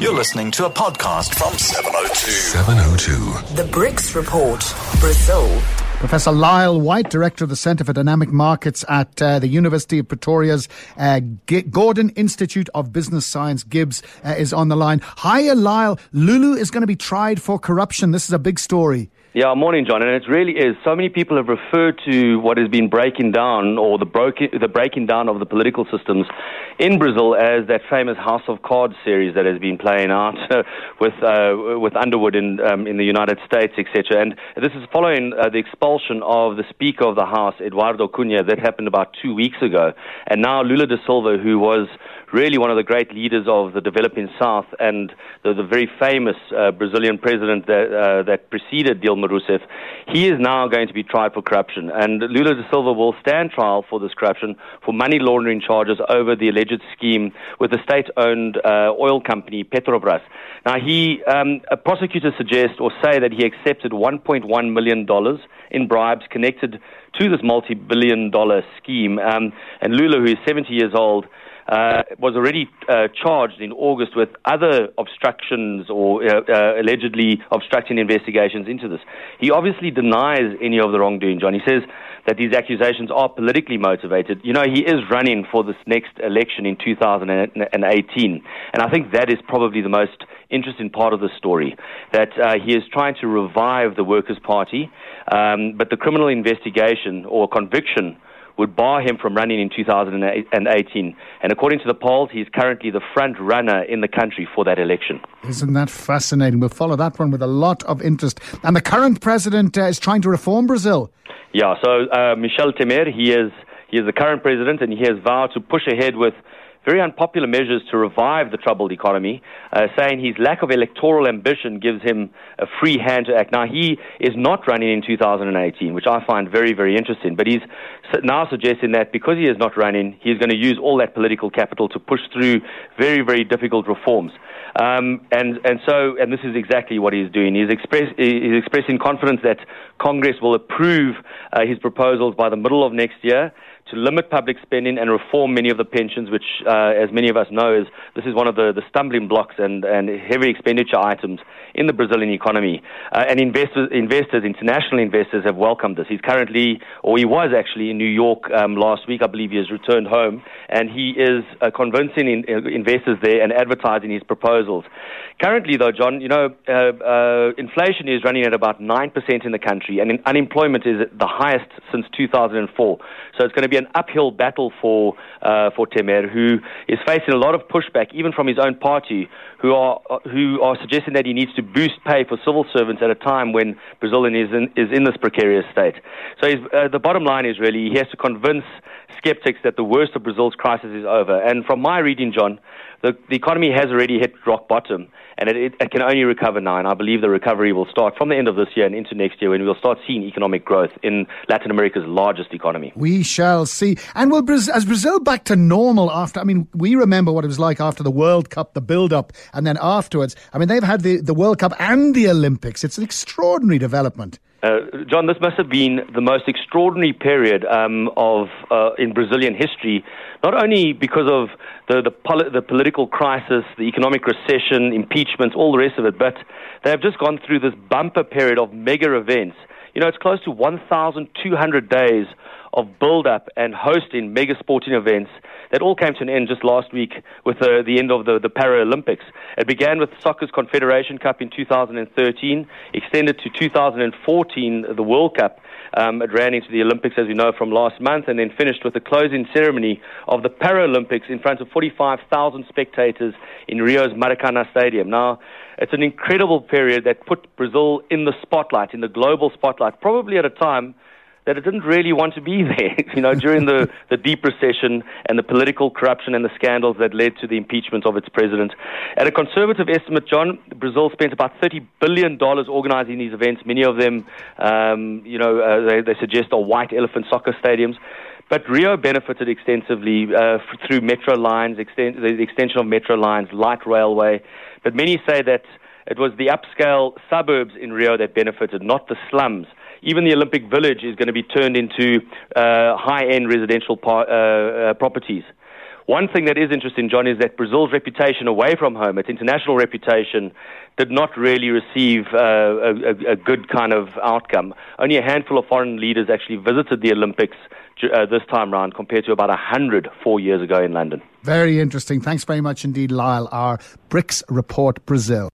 You're listening to a podcast from 702. The BRICS Report, Brazil. Professor Lyle White, Director of the Centre for Dynamic Markets at the University of Pretoria's Gordon Institute of Business Science, Gibbs, is on the line. Hiya, Lyle. Lulu is going to be tried for corruption. This is a big story. Yeah, morning, John, and it really is. So many people have referred to what has been breaking down, or the breaking down of the political systems in Brazil, as that famous House of Cards series that has been playing out with Underwood in the United States, etc. And this is following the expulsion of the Speaker of the House, Eduardo Cunha. That happened about 2 weeks ago, and now Lula da Silva, who was really one of the great leaders of the developing South and the very famous Brazilian president that preceded Dilma Rousseff, he is now going to be tried for corruption. And Lula da Silva will stand trial for this corruption for money laundering charges over the alleged scheme with the state-owned oil company Petrobras. Now, prosecutors suggest or say that he accepted $1.1 million in bribes connected to this multi-billion-dollar scheme. And Lula, who is 70 years old, was already charged in August with other obstructions or allegedly obstructing investigations into this. He obviously denies any of the wrongdoing, John. He says that these accusations are politically motivated. You know, he is running for this next election in 2018. And I think that is probably the most interesting part of the story, that he is trying to revive the Workers' Party, but the criminal investigation or conviction would bar him from running in 2018. And according to the polls, he's currently the front runner in the country for that election. Isn't that fascinating? We'll follow that one with a lot of interest. And the current president is trying to reform Brazil. Yeah, so Michel Temer, he is the current president, and he has vowed to push ahead with very unpopular measures to revive the troubled economy, saying his lack of electoral ambition gives him a free hand to act. Now, he is not running in 2018, which I find very, very interesting, but he's now suggesting that because he is not running, he's going to use all that political capital to push through very, very difficult reforms. And this is exactly what he's doing. He's expressing confidence that Congress will approve his proposals by the middle of next year to limit public spending and reform many of the pensions, which, as many of us know, is one of the stumbling blocks and heavy expenditure items in the Brazilian economy. And international investors have welcomed this. He was actually in New York last week. I believe he has returned home, and he is convincing investors there and advertising his proposals. Currently, though, John, inflation is running at about 9% in the country, and unemployment is at the highest since 2004. So it's going to be an uphill battle for Temer, who is facing a lot of pushback, even from his own party, who are suggesting that he needs to boost pay for civil servants at a time when Brazil is in this precarious state. So the bottom line is really he has to convince skeptics that the worst of Brazil's crisis is over. And from my reading, John, the economy has already hit rock bottom, and it can only recover now. And I believe the recovery will start from the end of this year and into next year, when we'll start seeing economic growth in Latin America's largest economy. We shall see. And will Brazil back to normal after? I mean, we remember what it was like after the World Cup, the build-up, and then afterwards. I mean, they've had the World Cup and the Olympics. It's an extraordinary development. John, this must have been the most extraordinary period in Brazilian history, not only because of the political crisis, the economic recession, impeachments, all the rest of it, but they have just gone through this bumper period of mega events. You know, it's close to 1,200 days of build-up and hosting mega sporting events that all came to an end just last week with the end of the Paralympics. It began with soccer's Confederation Cup in 2013, extended to 2014, the World Cup. It ran into the Olympics, as we know, from last month, and then finished with the closing ceremony of the Paralympics in front of 45,000 spectators in Rio's Maracana Stadium. Now, it's an incredible period that put Brazil in the spotlight, in the global spotlight, probably at a time that it didn't really want to be there, during the deep recession and the political corruption and the scandals that led to the impeachment of its president. At a conservative estimate, John, Brazil spent about $30 billion organizing these events. Many of them, they suggest, are white elephant soccer stadiums. But Rio benefited extensively through metro lines, the extension of metro lines, light railway. But many say that it was the upscale suburbs in Rio that benefited, not the slums. Even the Olympic Village is going to be turned into high-end residential properties. One thing that is interesting, John, is that Brazil's reputation away from home, its international reputation, did not really receive a good kind of outcome. Only a handful of foreign leaders actually visited the Olympics this time round, compared to about 100 4 years ago in London. Very interesting. Thanks very much indeed, Lyle. Our BRICS report, Brazil.